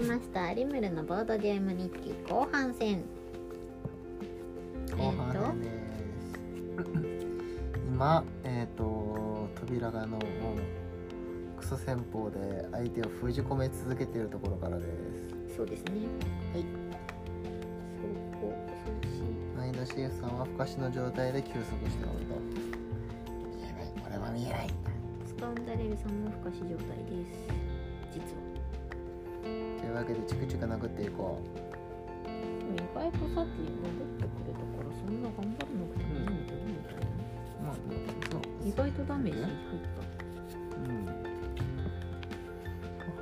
りました。リムルのボードゲーム日記後半戦。後半戦です、今、扉がのクソ戦法で相手を封じ込め続けているところからです。そうですね、はい。難易度 CF さんは不可視の状態で休息しておると。見えない、これは見えない。スカウンダレルさんも不可視状態です、実は。というわけでチクチク殴っていこう。意外とさっき戻ってくれたからそんな頑張らなくてもいいんだよみたいな、まあ、そう意外とダメージ入った、うん、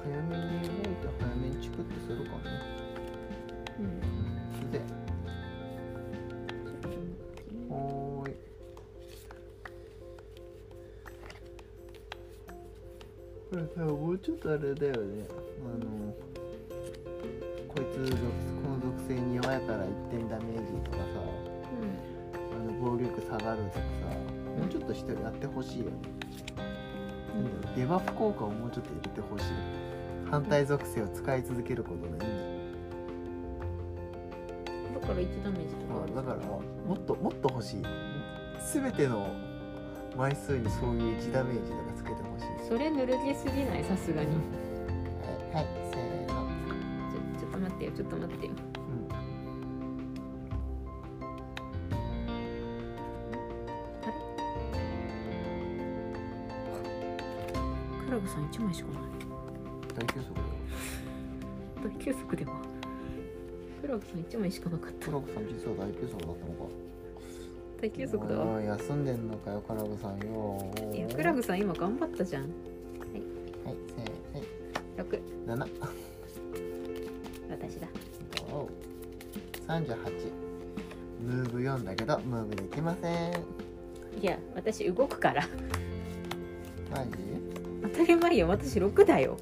早めに動いて早めにチクってするかね。うんでおーい、これさもうちょっとあれだよね、この属性に弱いから1点ダメージとかさ、防御力下がるとかさ、もうちょっとしてやってほしいよね、デバフ効果をもうちょっと入れてほしい。反対属性を使い続けることない、だから1ダメージとかだからもっと欲しい。全ての枚数にそういう1ダメージとかつけてほしい。それぬるけすぎない、さすがに。はい、はい、ちょっと待ってよ、うん、クラブさん1枚しかない。大休息だよ。大休息ではクラブさん1枚しかなかった。クラブさん実は大休息だったのか。大休息だわ。休んでんのかよクラブさんよ。いやクラブさん今頑張ったじゃん。はいはい、せーの、6 7私だ。おう、38。ムーブ4だけどムーブできません。いや私動くから。マジ？当たり前よ、私6だよ。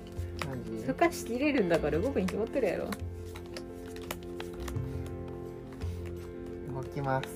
マジ？そっかし切れるんだから動くに決まってるやろ。動きます。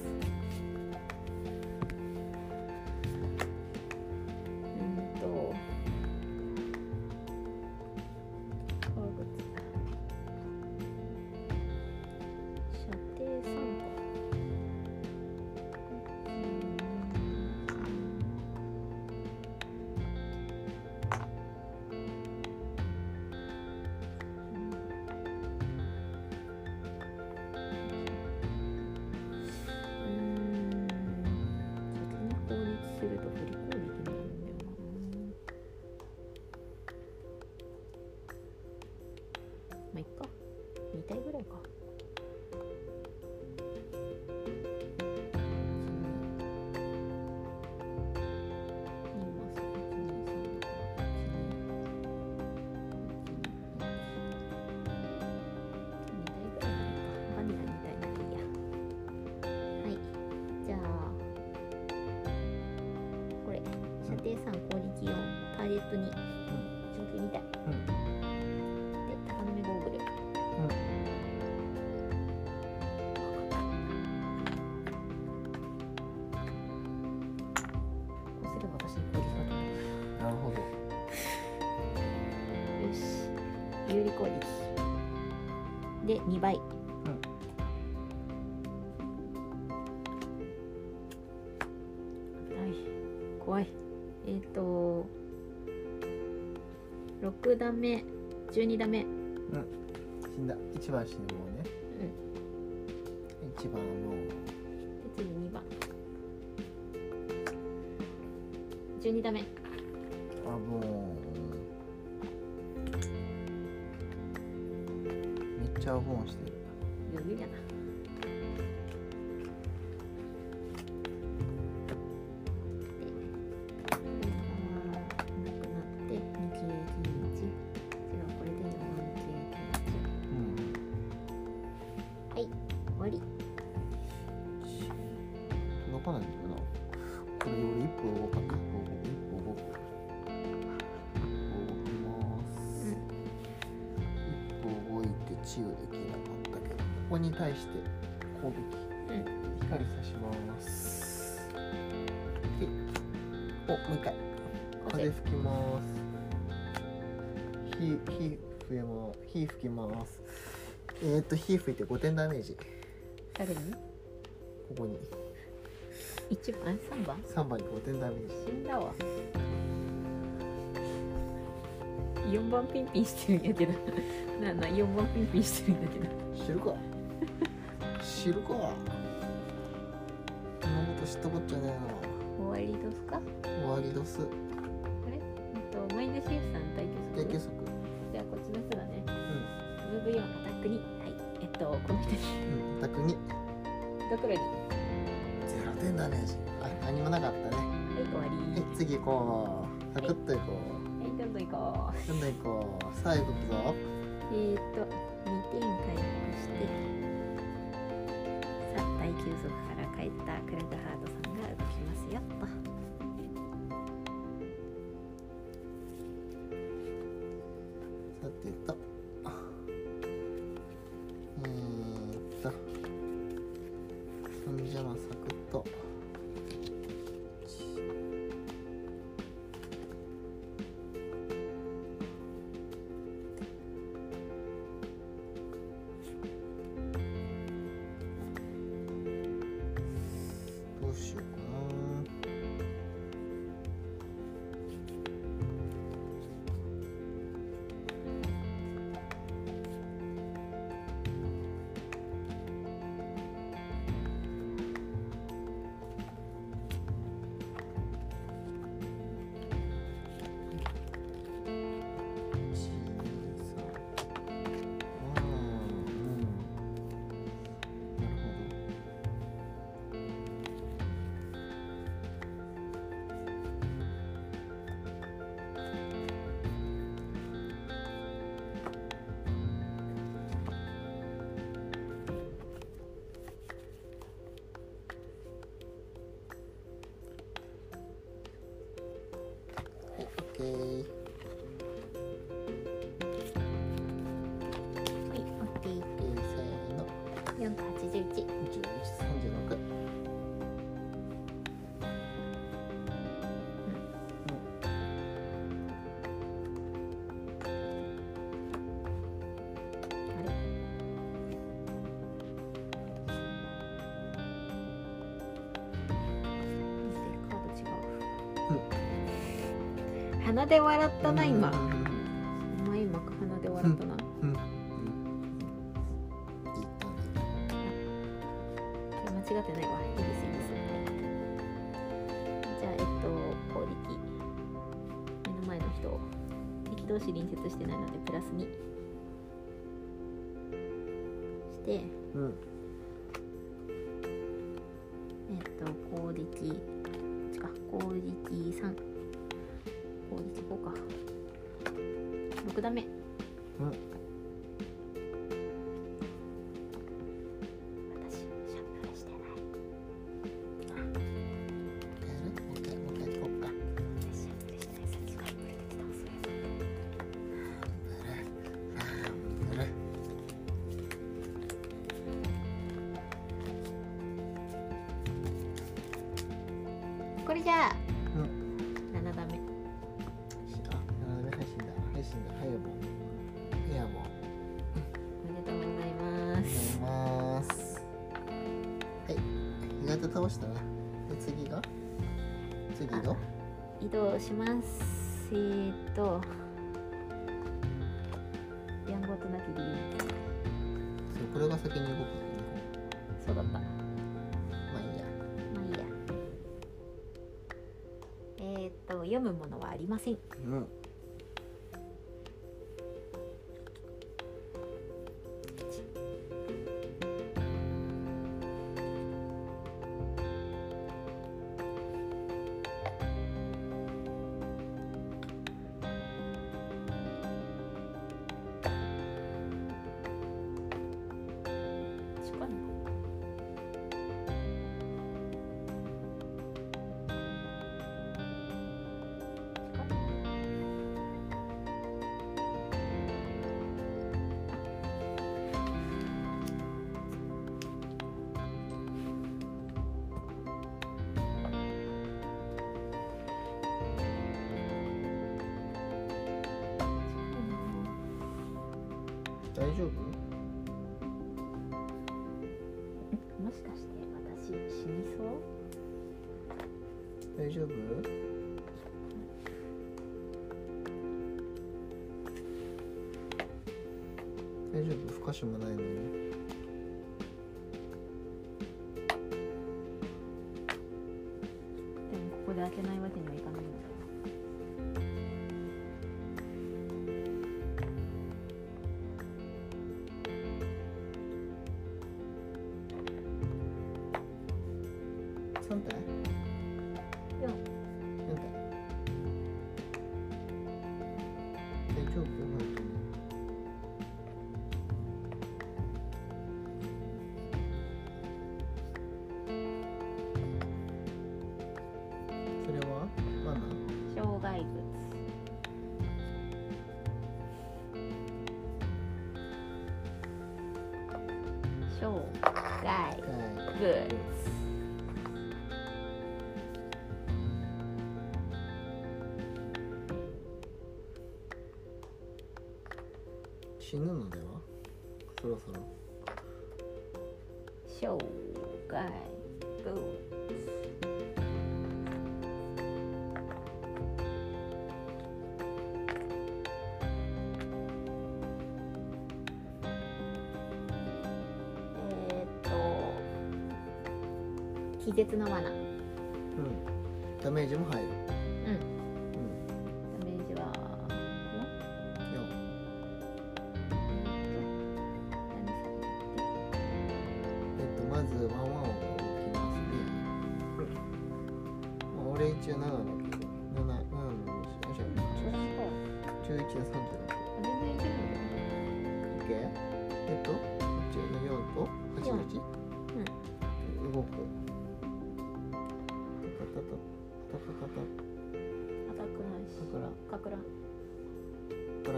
で2倍、はい、怖い。6ダメ12ダメ、死んだ。1番死ぬもんね、1番もう。次2番、12ダメ。あもうシャーボーンしてる。余裕やな。笛も火吹きます。火吹いて5点ダメージ。誰に？ここに1番3番3番に5点ダメージ。死んだわ。4番ピンピンしてるんやけどな4番ピンピンしてるんだけど知るか知るか。こんなこと知ったことじゃないな。終わりどすか。終わりどす。あれ前田シェフさん対決する。じゃあこっちの人だね。うん、VV4 アタック2。はいこの人に、うん、アタック2ドクロに0点ダメージ。あ、何もなかったね。はい、終わり。はい、次行こう。サクッと行こう、はいどんどん行こう。どんどん行こう。最後だぞ。2点回復して、3体休息から帰ったクレントハードさんが動きますよっと。さてと、そんじゃまサクッと。はい、持っていく。せーの。4と81。21、36。鼻で笑ったな今。お前今鼻で笑ったな。間違ってないわ。いいですいいです。じゃあ攻撃。目の前の人を敵同士隣接してないのでプラス2して、攻撃3。こうか6ダメ、私シャッフルしてない。もう一回こうか。私シャッフルしてない。さっきからブレてきた。これじゃあ倒したな。次が移動します。やんごとなき理由。そう、これが先に動くのね。そうだった。まあいいや。読むものはありません。大丈夫？もしかして私死にそう？大丈夫？大丈夫？不可視もないのに。開けないわけにはいかないので。3体？ 4。 4体。大丈夫？本当に。死ぬのでは？そろそろ。障害物。気絶の罠。うん。ダメージも入る。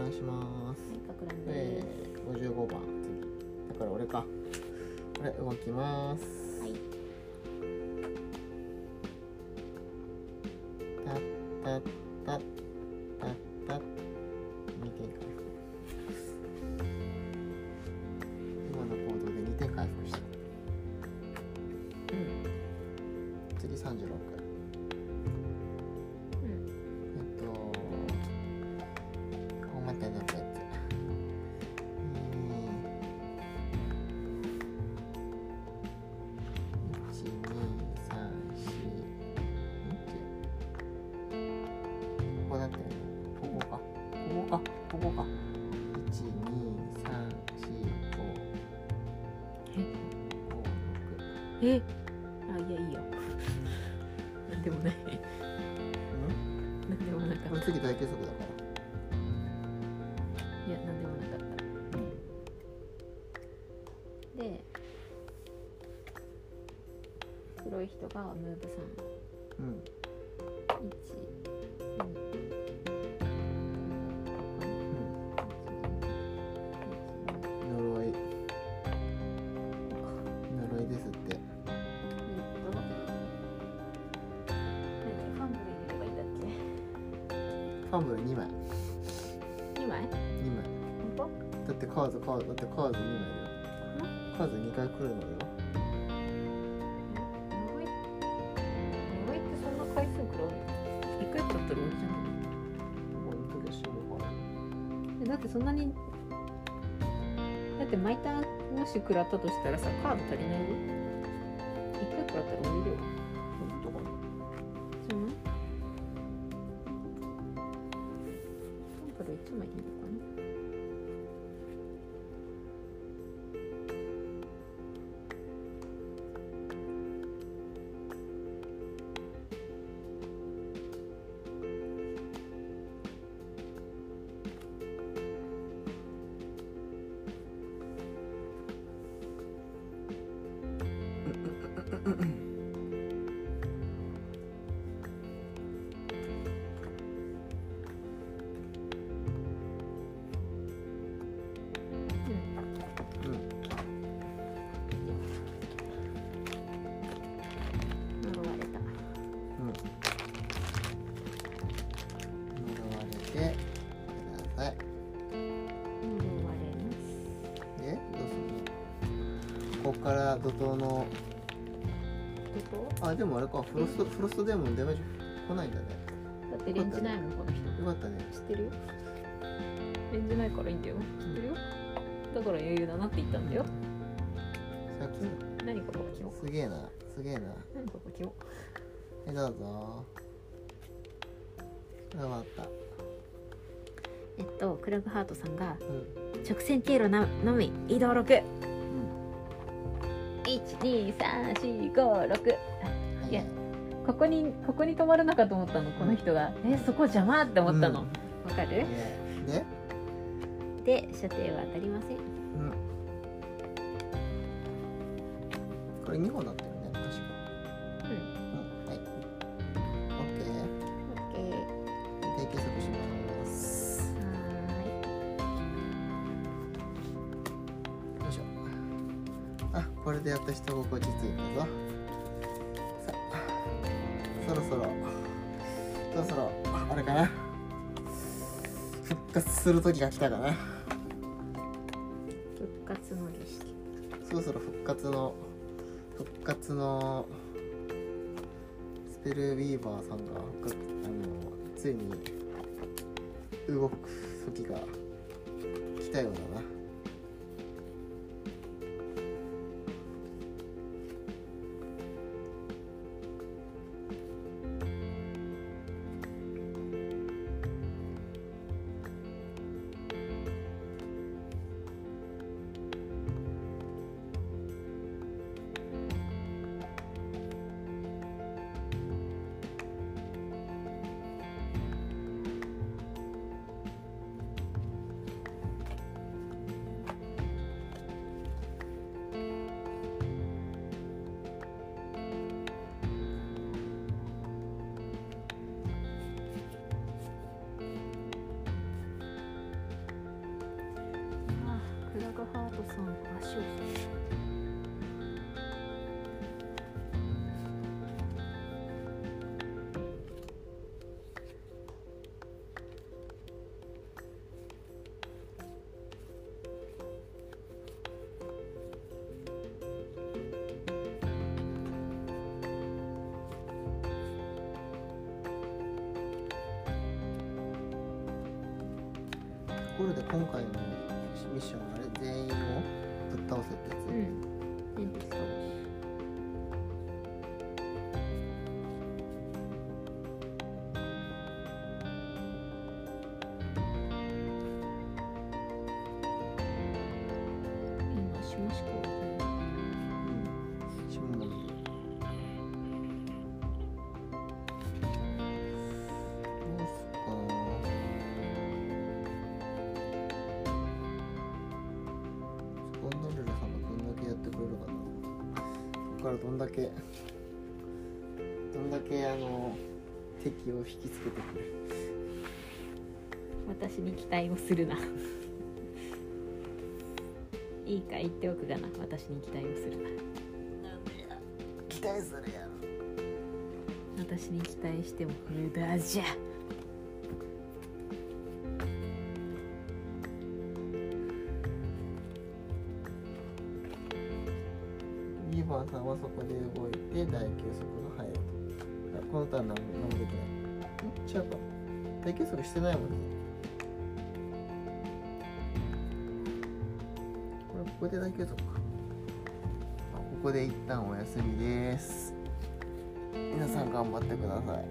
します。55番次。だから俺か。これ動きます。はい。たったったったった。2点回復。今の行動で2点回復した。うん。次36。え、あ、いやいいよ。なんでもない。なんでもなかった。次大計測だから。いや、なんでもなかった。で、黒い人がムーブ3。うん。ファンブル2枚。2枚？ 2枚。本当？だってカード2枚だよ。カード2回来るのよ。呪いってそんな回数くらい？1回くらったら終わりじゃない？もういくでしょうか。だってそんなに、だって毎ターンもし食らったとしたらさ、カード足りないよ。1回くらったら終わりだよ。から怒涛のあ、でもあれか、フロストデーモンダメージ来ないんだね。だってレンジないもん、この人。よかったね。知ってるよ。レンジないからいいんだよ。知ってるよ。だから余裕だなって言ったんだよ。さっき何このキモ。すげえな。何このキモ。どうぞ。頑張った。クラブハートさんが、うん、直線経路 のみ移動6。1、2、3、4、5、6。いや、ここに止まるのかと思ったの、この人が。そこ邪魔って思ったの。わかる？で、射程は当たりません。これ2本だったよね、確か。はい。オッケー。で、計測します。よいしょ。あ、これでやった人が落ち着いたぞ。さあ、そろそろあれかな。復活する時が来たかな。復活の儀式。そろそろ復活のスペルビーバーさんがついに動く時が来たようだな。ところで今回のミッションはあれ全員をぶっ倒せってやつ、いいんですか。今しもしこしももどんだけ敵を引きつけてくる。私に期待をするな。いいか言っておくがな、私に期待をするな。なんでや、期待するやろ。私に期待しても無駄じゃ。さんはそこで動いて大休息が入ると。このターン何もできない。違うか。大休息してないもんね。これここで大休息か。ここで一旦お休みです。皆さん頑張ってください。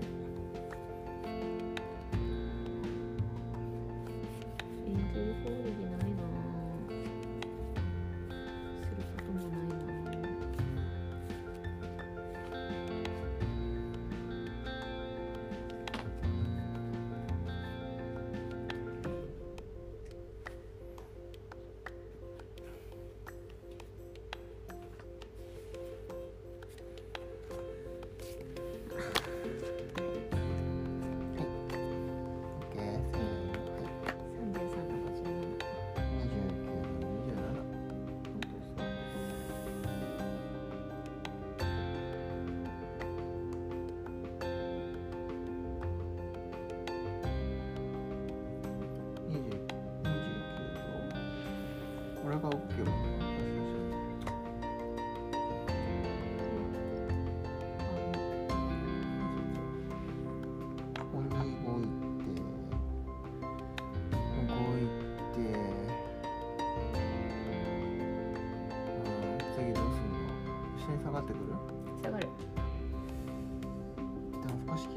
きるか。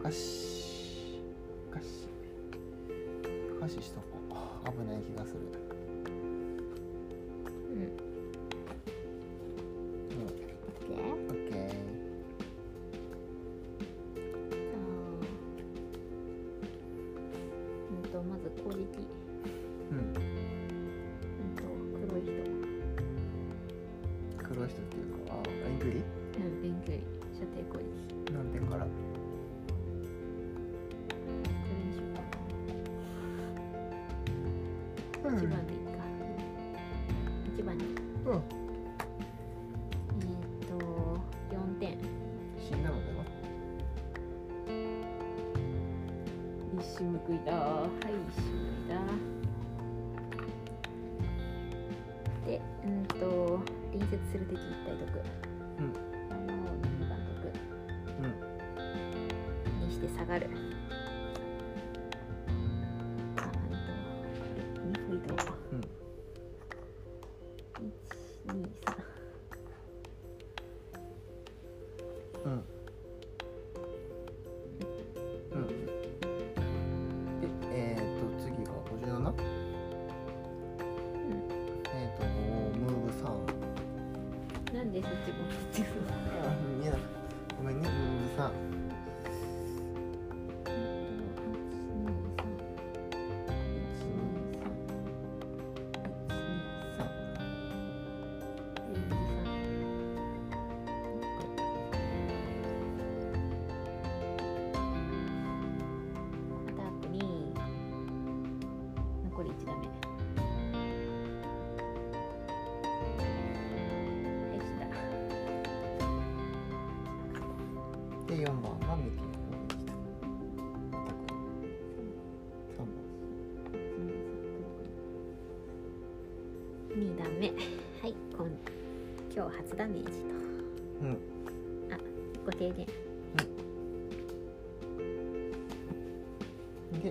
おかしおかしおかししとこう、危ない気がする。初ダメージと、あ、ご丁寧、で、ムーブ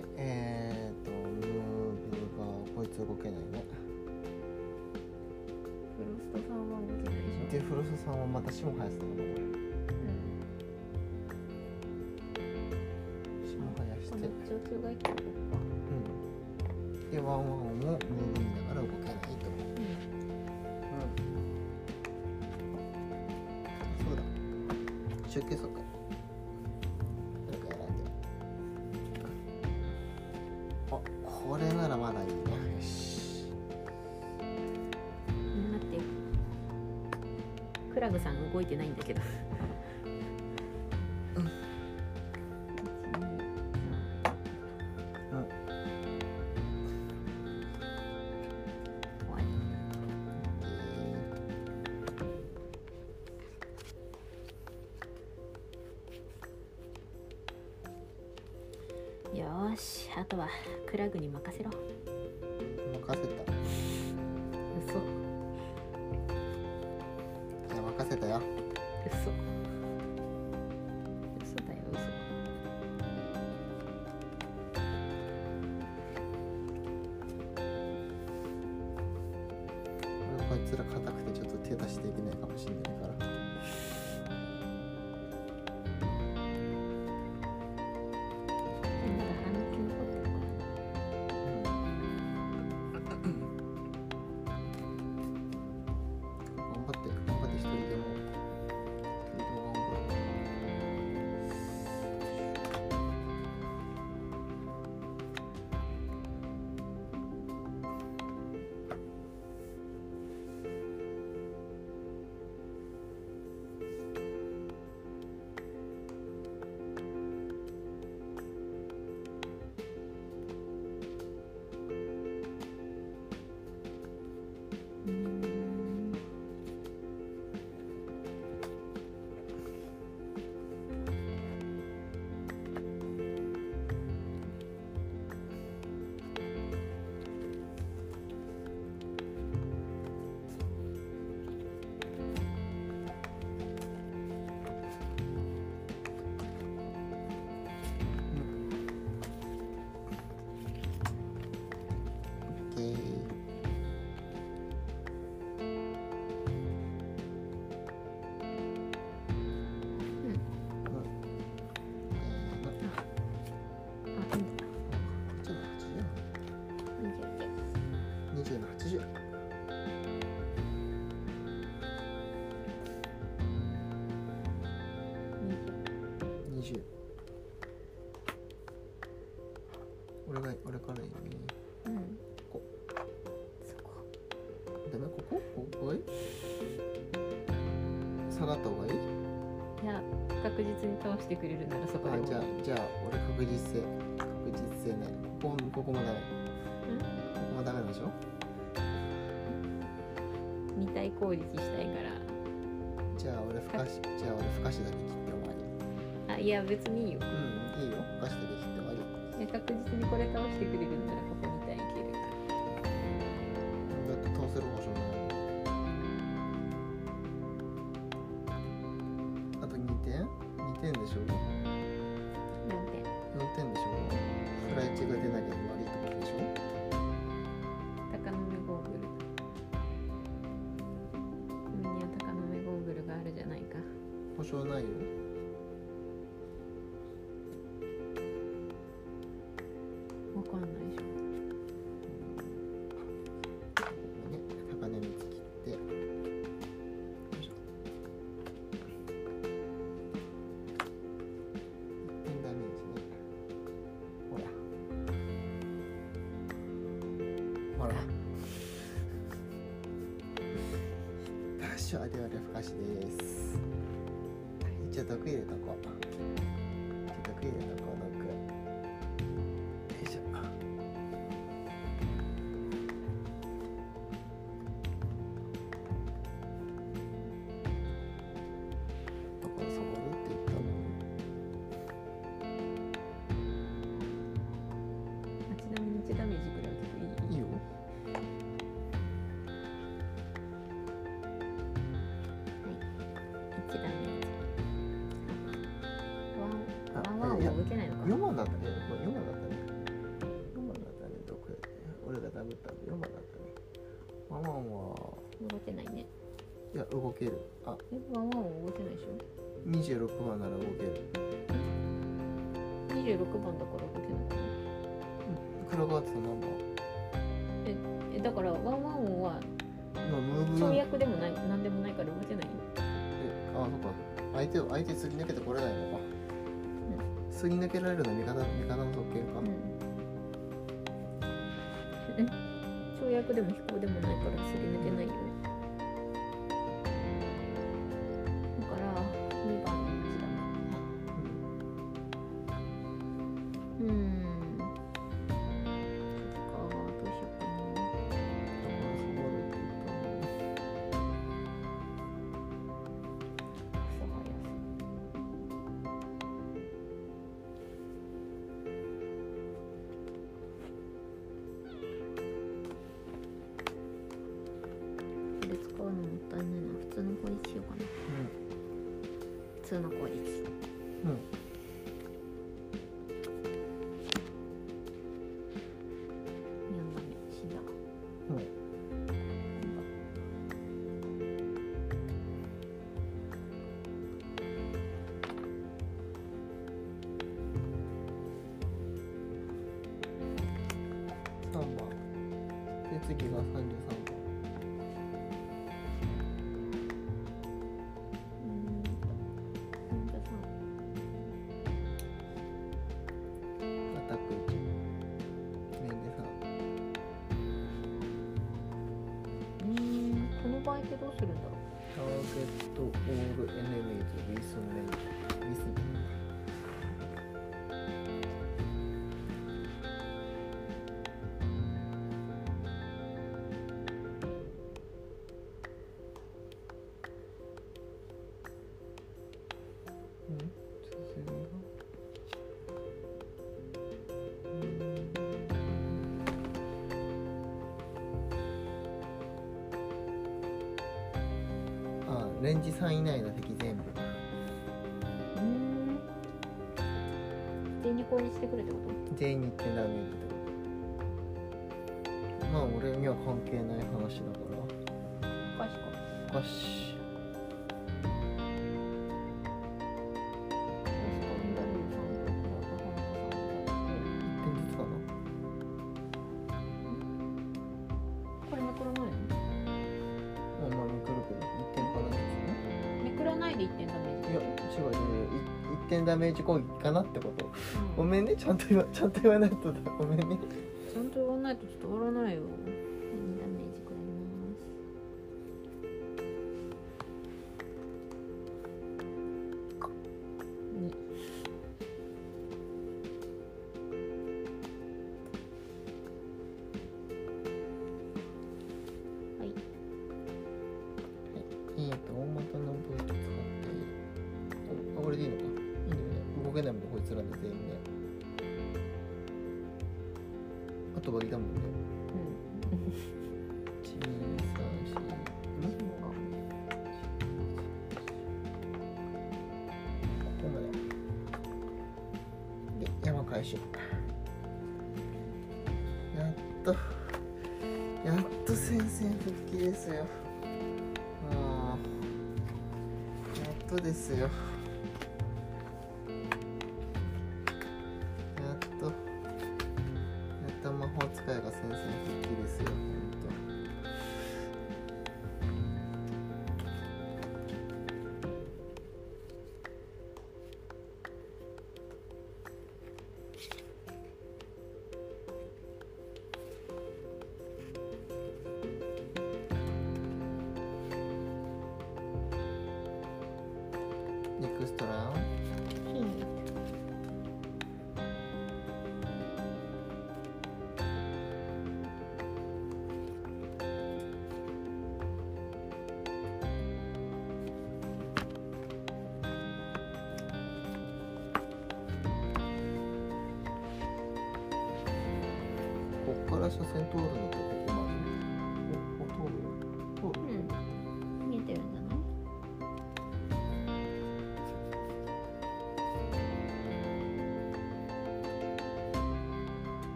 がこいつ動けないね。フロストさんは動けないでしょ。で、フロストさんはまたシモハヤさんだね。シモハヤしてこの状況がいいと動くか。で、ワンワンもムーブだから動けないと。中継速あ、これならまだいいね。よし、待って、クラブさん動いてないんだけど20。俺からいいね。うん。ここ。そこ。ダメ、ここ下がった方がいい？いや、確実に倒してくれるならそこでもいい。じゃあ俺確実性ね。ここもダメ。ここもダメでしょ？二体効率したいから。じゃあ俺ふかしだけ切って終わり。あ、いや別にいいよ。うん、いいよ。ふかしだけ切って終わり。いや確実にこれ倒してくれるんならここ2体いける。だって倒せる保証ない。あと2点でしょ。4点でしょ。フライチが出なきゃ終わりってことでしょ。保証ないよ。わかんないでしょ。ね、高値につきって。1点ダメージね。ほら。多少ではレフカシです。じゃあ毒入れとこう。毒。よいしょ。だからそこでって言ったもん。あ、ちなみに1ダメージくらい受けていい？いいよ。はい。1ダメージ。4番だったね。俺がダブったんで4番だったね。ワンワンは動けないね。いや動ける。あ、ワンワンは動けないでしょ。26番なら動ける。26番だから動けないかな。黒があってた何番？だからワンワンは跳躍でもない何でもないから動けないよ。あ、そっか。相手すり抜けてこれないのか。すり抜けられるの味方の特権か。跳躍でも飛行でもないからすり抜けないよ。だから2番の1だね。どうしようかな。普通の効率。うん。4番目死んだ。3番。で次が33番。どうするんだろう。ターゲットオールエネミーズウィスメイズ。レンジ3以内の敵全部。全員に攻撃してくるってこと？全員に1点ダメージってこと。まあ俺には関係ない話だから。おかしか。おかし。1点ずつかな。これめくらないの？まあめくるけど1点かな。1点ダメージ。いや違う。1点ダメージ攻撃かなってこと、うん、ごめんねちゃんと言わないとだごめんねちゃんと言わないとちょっと終わらないよ。ダメージ食らいます2、はい、大元の武器使ってあ、これでいいのか、うん、動けないもんこいつらで全員ね、あとはいたもんね、やっと戦線復帰ですよ。ああ、やっとですよ。やっと魔法使いが戦線復帰ですよ。車線通るのとここまで通る、うん、見えてるんじゃない？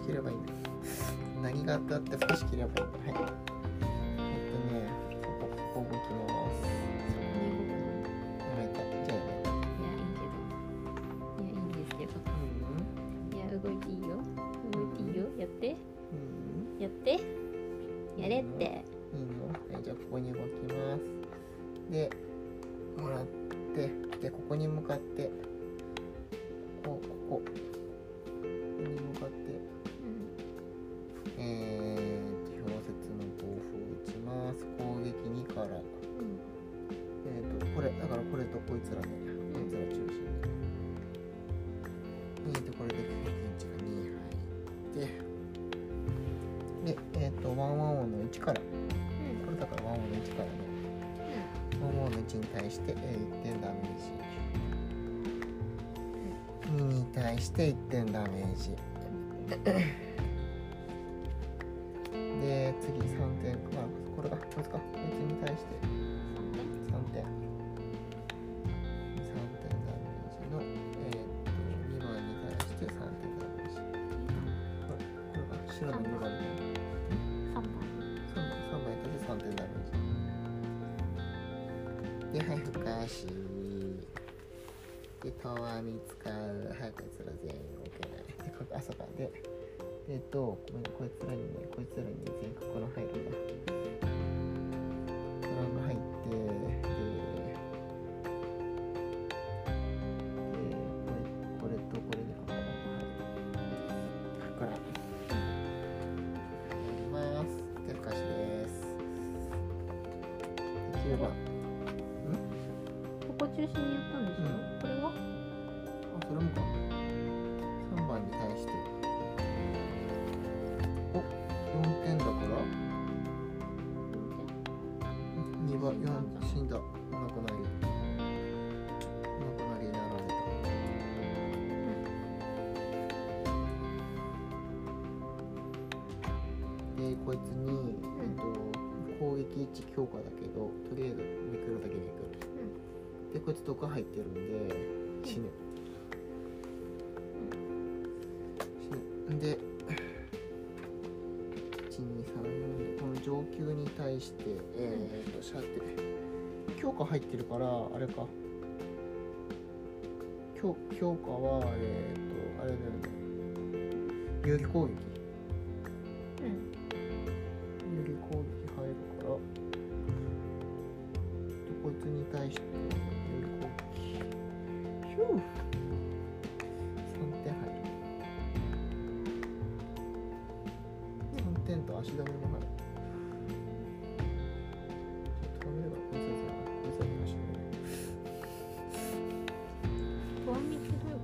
切ればいいんだ。何があったって少し切ればいいんだ。はい。ここ動きます。じゃあいいんですけど。いや動いていいよ。やって。やれって。はい、じゃあここに動きます。でもらってでここに向かってここに向かって。氷雪の暴風打ちます。攻撃2から、これだからこれとこいつらね、こいつら中心で、これで経験値が2入ってでワンワンオンの1から、これだからワンオンの1からね、ワンオンの1に対して、1点ダメージ、2に対して1点ダメージで、はい、ふかしで、かわみつかう、はい、こいつら全員受けないで、ここあそこで、こいつらに全国の入るんだトランが入ってで、これにここが入るこれやります。で、ふかしです。できれば中心にやったんでしょ、うん、これはあ、それもか3番に対してお、4点だから4点2番、4死んだお亡くなりになられた、うん、で、こいつに、攻撃値強化だけどとりあえずめくるだけめくるで、こいつ毒入ってるんで死ぬ、うん、で 1,2,3 この上級に対してシャーって強化入ってるからあれか強化はあれだよね遊戯攻撃、うん、遊戯攻撃入るからこいつに対して3点入る。3点と足止めも入る。止めればこいつは足止めない。トワミってどういうこ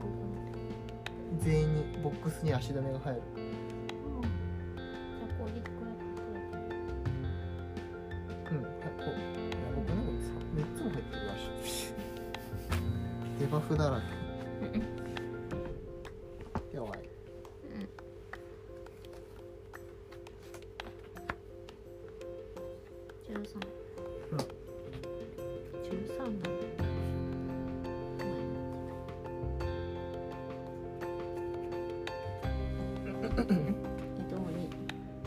と？全員にボックスに足止めが入る。デバフだらけ弱い、うん、13、うん、13なんだ、うん、移動に点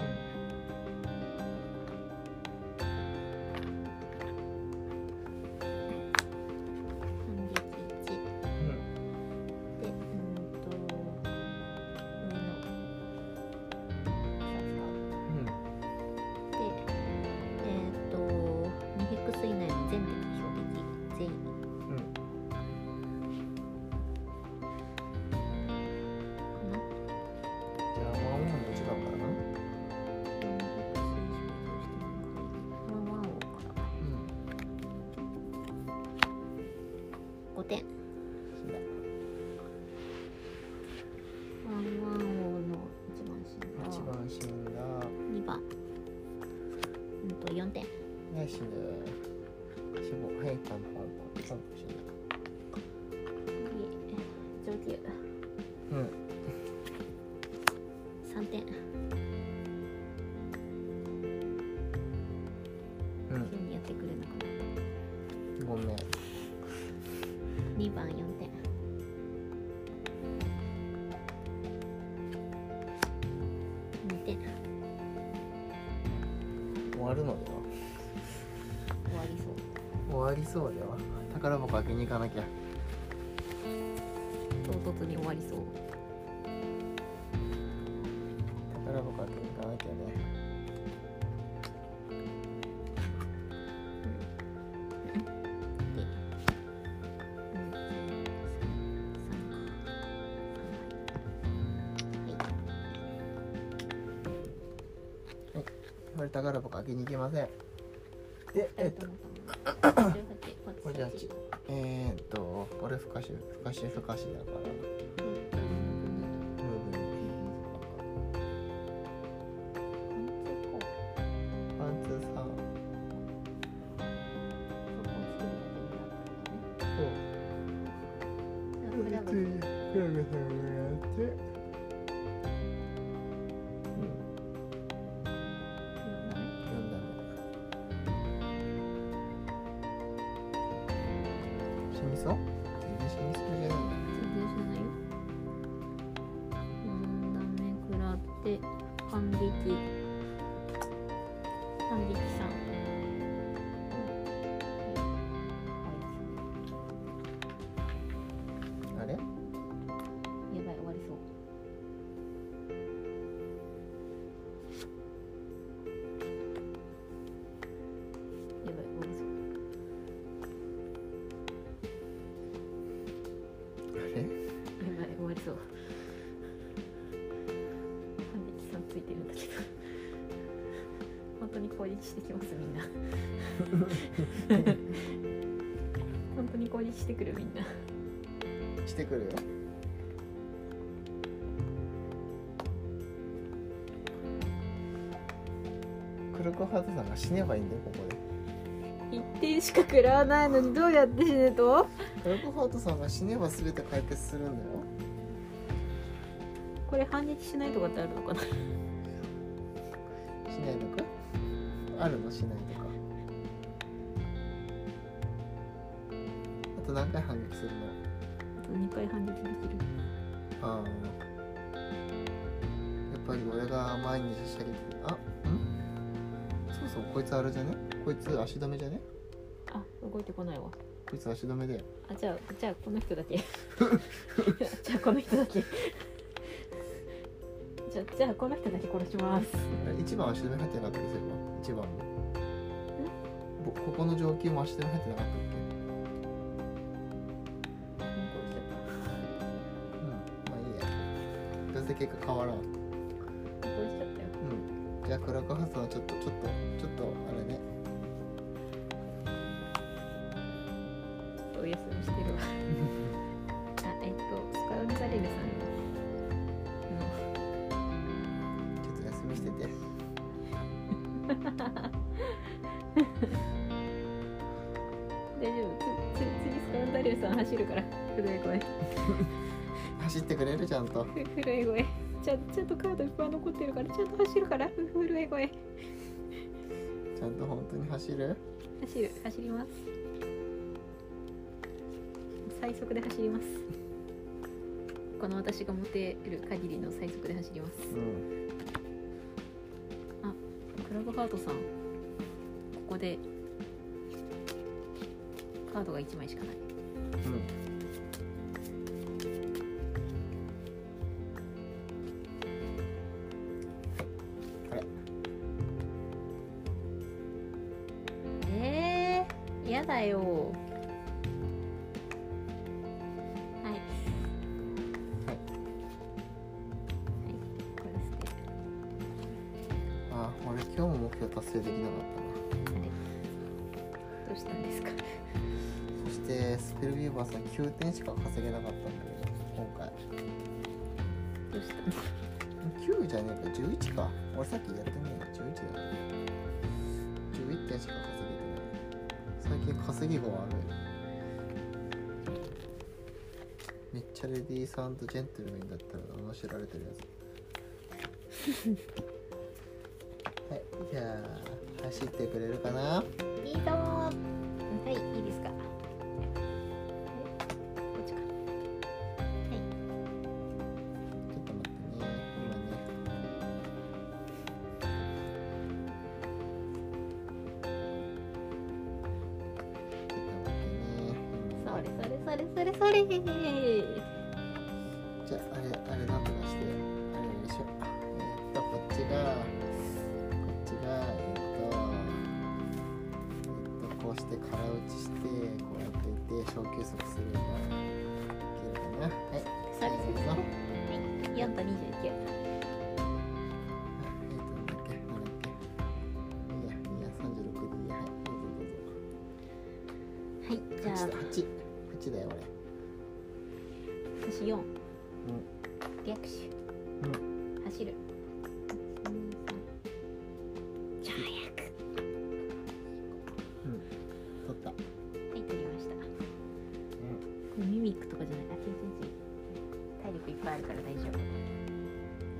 ワンワン王の一番死んだ2番4点死んだ死亡はいパンパンパンパン死んだ上級3点急にやってくれなくなったごめん2番4点2点終わるのでは終わりそうでは宝箱開けに行かなきゃ唐突に終わりそう宝箱開けに行かなきゃねこれ宝箱開けに行けません。で、58これふかしだから1,2,3全然死にそうじゃないよ。4段目くらって半力さん本当に攻撃してきますみんな本当に攻撃してくるみんなしてくるよ。クルクハートさんが死ねばいいんだよ、ここで。一点しか食らわないのにどうやって死ねと。クルクハートさんが死ねば全て解決するんだよ。これ反撃しないとかってあるのかな。しないのかあるの、しないとか。あと何回反撃するの。あと2回反撃できる。ああ、やっぱり俺が前にしゃげてる。あ、ん、そうそう、こいつあれじゃね、こいつ足止めじゃね。あ、動いてこないわ。こいつ足止めで。あ、じゃあこの人だけじゃあこの人だけじゃあこの人だけ殺します。一番足止め入ってなかったですよ。一番。ここの上級も足止め入ってなかったっけ？うん、まあいいや。どうせ結果変わらん。殺しちゃったよ。うん。じゃあクラクハスはちょっとあれね。ちょっとお休みしてるわ。あ、スカウンザレルさん。大丈夫、次スカンダリューさん走るから、震え声走ってくれる、ちゃんと震え声、ちゃんとカードいっぱい残ってるから、ちゃんと走るから、震え声ちゃんと本当に走る、走ります、最速で走ります、この私が持てる限りの最速で走ります、うん。クラブハートさん、ここでカードが1枚しかない、うん、あれやだよ、はい、はい、これ捨てる。あ、俺今日も目標達成できなかったな。あれ、どうしたんですか。そしてスペルビューバーさん9点しか稼げなかったんだけど、今回どうしたの。9じゃねえか、11か。俺さっきやってないの、11だから11点しか稼げてない。最近稼ぎが悪い。めっちゃレディーさんとジェントルメンだったら面白られてるやつはい、じゃあ走ってくれるかな。いいぞ。はい、いいですか。こっちか。はい。ちょっと待ってね。今ね。それ。じゃああれなんとかして。あれでしょ。こっちが。こうして空打ちして、こうやっていって小休息するのがいけるかな。はい、それですね。はい、4と29。なんだっけ。いいや、36でいいや。はい、じゃあ8だよ俺。私4。うん。略手。うん。走る。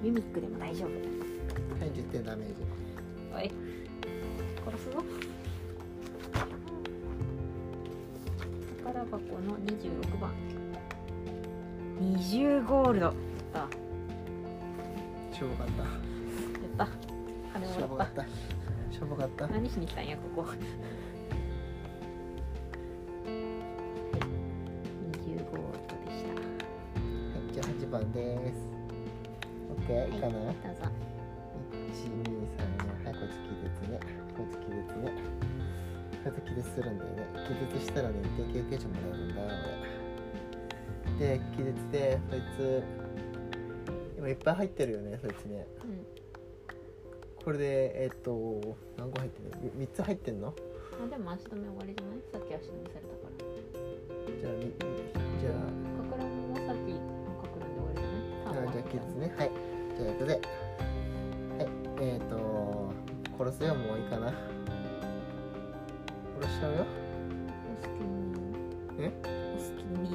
ミミックでも大丈夫。はい、10点ダメージ。おい、殺すぞ。宝箱の26番。20ゴールド。やった。しょぼかった。やった。金もらった。しょぼかった。何しに来たんや、ここ。20ゴールドでした。はい、じゃあ8番です。はい、いいかな。どうぞ。1、2、3、4、はい、こいつ気絶ね。気絶するんだよね。気絶したらね、一定休憩所もらえるんだ俺。で、気絶で、そいつ今いっぱい入ってるよね、そいつね。うん。ここれで何個入ってんの？ 3 つ入ってんの？あ、でも足止め終わりじゃない？さっき足止めされたから。じゃあかくらんもさっきのかくらんで終わりじゃない？じゃあキッズね。はい。じゃあやったぜ。はい。殺すよ、もういいかな。殺しちゃうよ。お好きに。は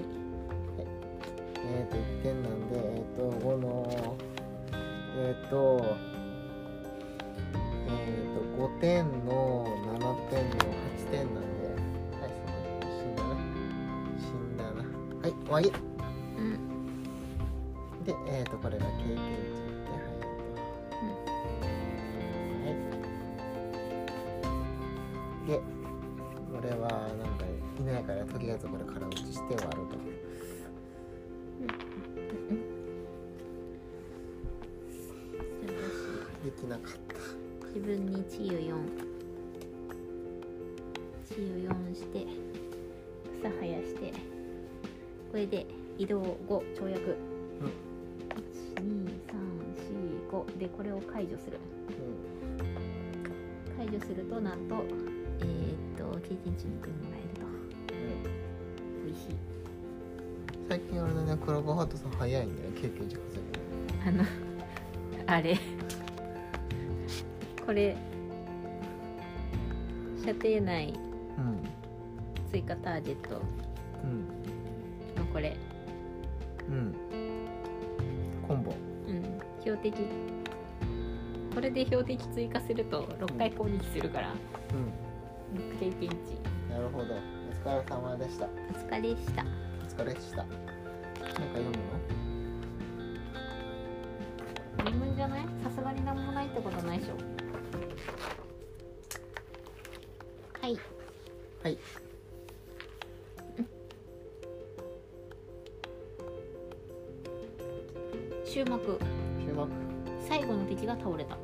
い。1点なんで5の5点の7点の8点なんで、はい、死んだな。はい、終わり。うん。で、これが経験値ってはい。で、これはなんかいないからとりあえずこれ空打ちして終わろうと思う。できなかった。自分に治癒4して草生やして、これで移動5跳躍、1,2,3,4,5 でこれを解除する、解除するとなんと経験値に点もらえると、美味しい。最近俺のねクロコハートさん早いんだよ、経験値稼ぐあれこれ射程内追加ターゲットのこれ、コンボ、標的、これで標的追加すると6回攻撃するから、経験値。なるほど、お疲れ様でした。お疲れでした。なんか読むの？読むんじゃない？さすがになんもないってことないでしょ。はい。終幕。最後の敵が倒れた。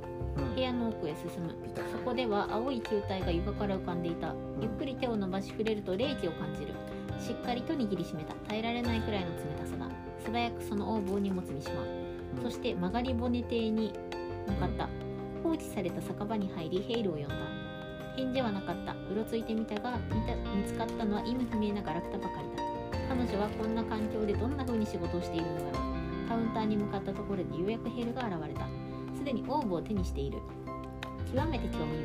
部屋の奥へ進む。そこでは青い球体が床から浮かんでいた。ゆっくり手を伸ばし触れると冷気を感じる。しっかりと握りしめた。耐えられないくらいの冷たさだ。素早くそのオーブを荷物にしまう。そして曲がり骨邸に向かった。放置された酒場に入りヘイルを呼んだ。返事はなかった。うろついてみたが見つかったのは意味不明なガラクタばかりだ。彼女はこんな環境でどんな風に仕事をしているのだろう。カウンターに向かったところでようやくヘルが現れた。すでにオーブを手にしている。極めて興味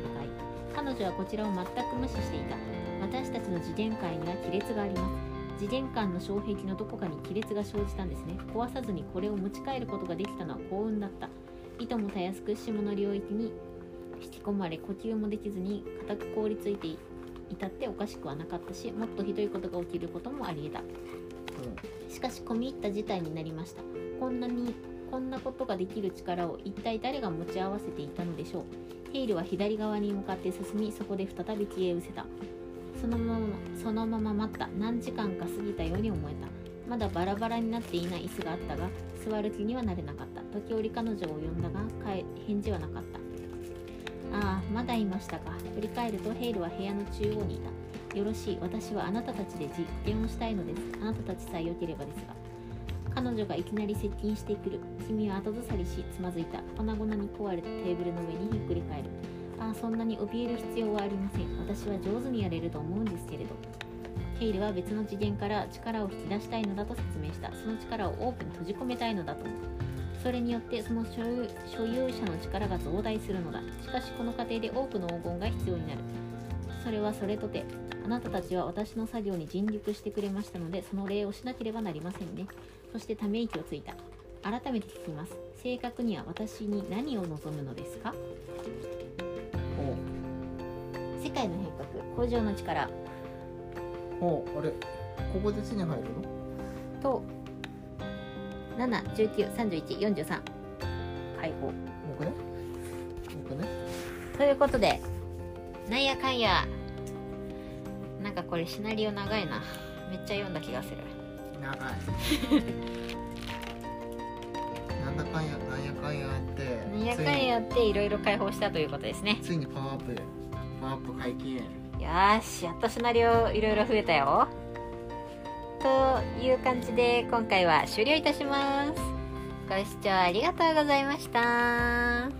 深い。彼女はこちらを全く無視していた。私たちの次元界には亀裂があります。次元間の障壁のどこかに亀裂が生じたんですね。壊さずにこれを持ち帰ることができたのは幸運だった。いともたやすく下の領域に引き込まれ、呼吸もできずに固く凍りついていたっておかしくはなかったし、もっとひどいことが起きることもありえた。しかし込み入った事態になりました。こんなことができる力を一体誰が持ち合わせていたのでしょう。ヘイルは左側に向かって進み、そこで再び消え失せた。そのまま待った。何時間か過ぎたように思えた。まだバラバラになっていない椅子があったが、座る気にはなれなかった。時折彼女を呼んだが返事はなかった。ああ、まだいましたか。振り返るとヘイルは部屋の中央にいた。よろしい、私はあなたたちで実験をしたいのです。あなたたちさえ良ければですが。彼女がいきなり接近してくる。君は後ずさりし、つまずいた。粉々に壊れたテーブルの上にひっくり返る。ああ、そんなに怯える必要はありません。私は上手にやれると思うんですけれど。ヘイルは別の次元から力を引き出したいのだと説明した。その力をオープンに閉じ込めたいのだと。それによってその所有者の力が増大するのだ。しかしこの過程で多くの黄金が必要になる。それはそれとて、あなたたちは私の作業に尽力してくれましたので、その礼をしなければなりませんね。そしてため息をついた。改めて聞きます。正確には私に何を望むのですか？世界の変革、向上の力。あれ、ここで手に入るの？と。7、19、31、43解放。よくねということで、なんやかんや、なんかこれシナリオ長いな。めっちゃ読んだ気がする。長いなんやかんやっていろいろ解放したということですね。ついにパワーアップ解禁。よし、やっとシナリオいろいろ増えたよという感じで、今回は終了いたします。ご視聴ありがとうございました。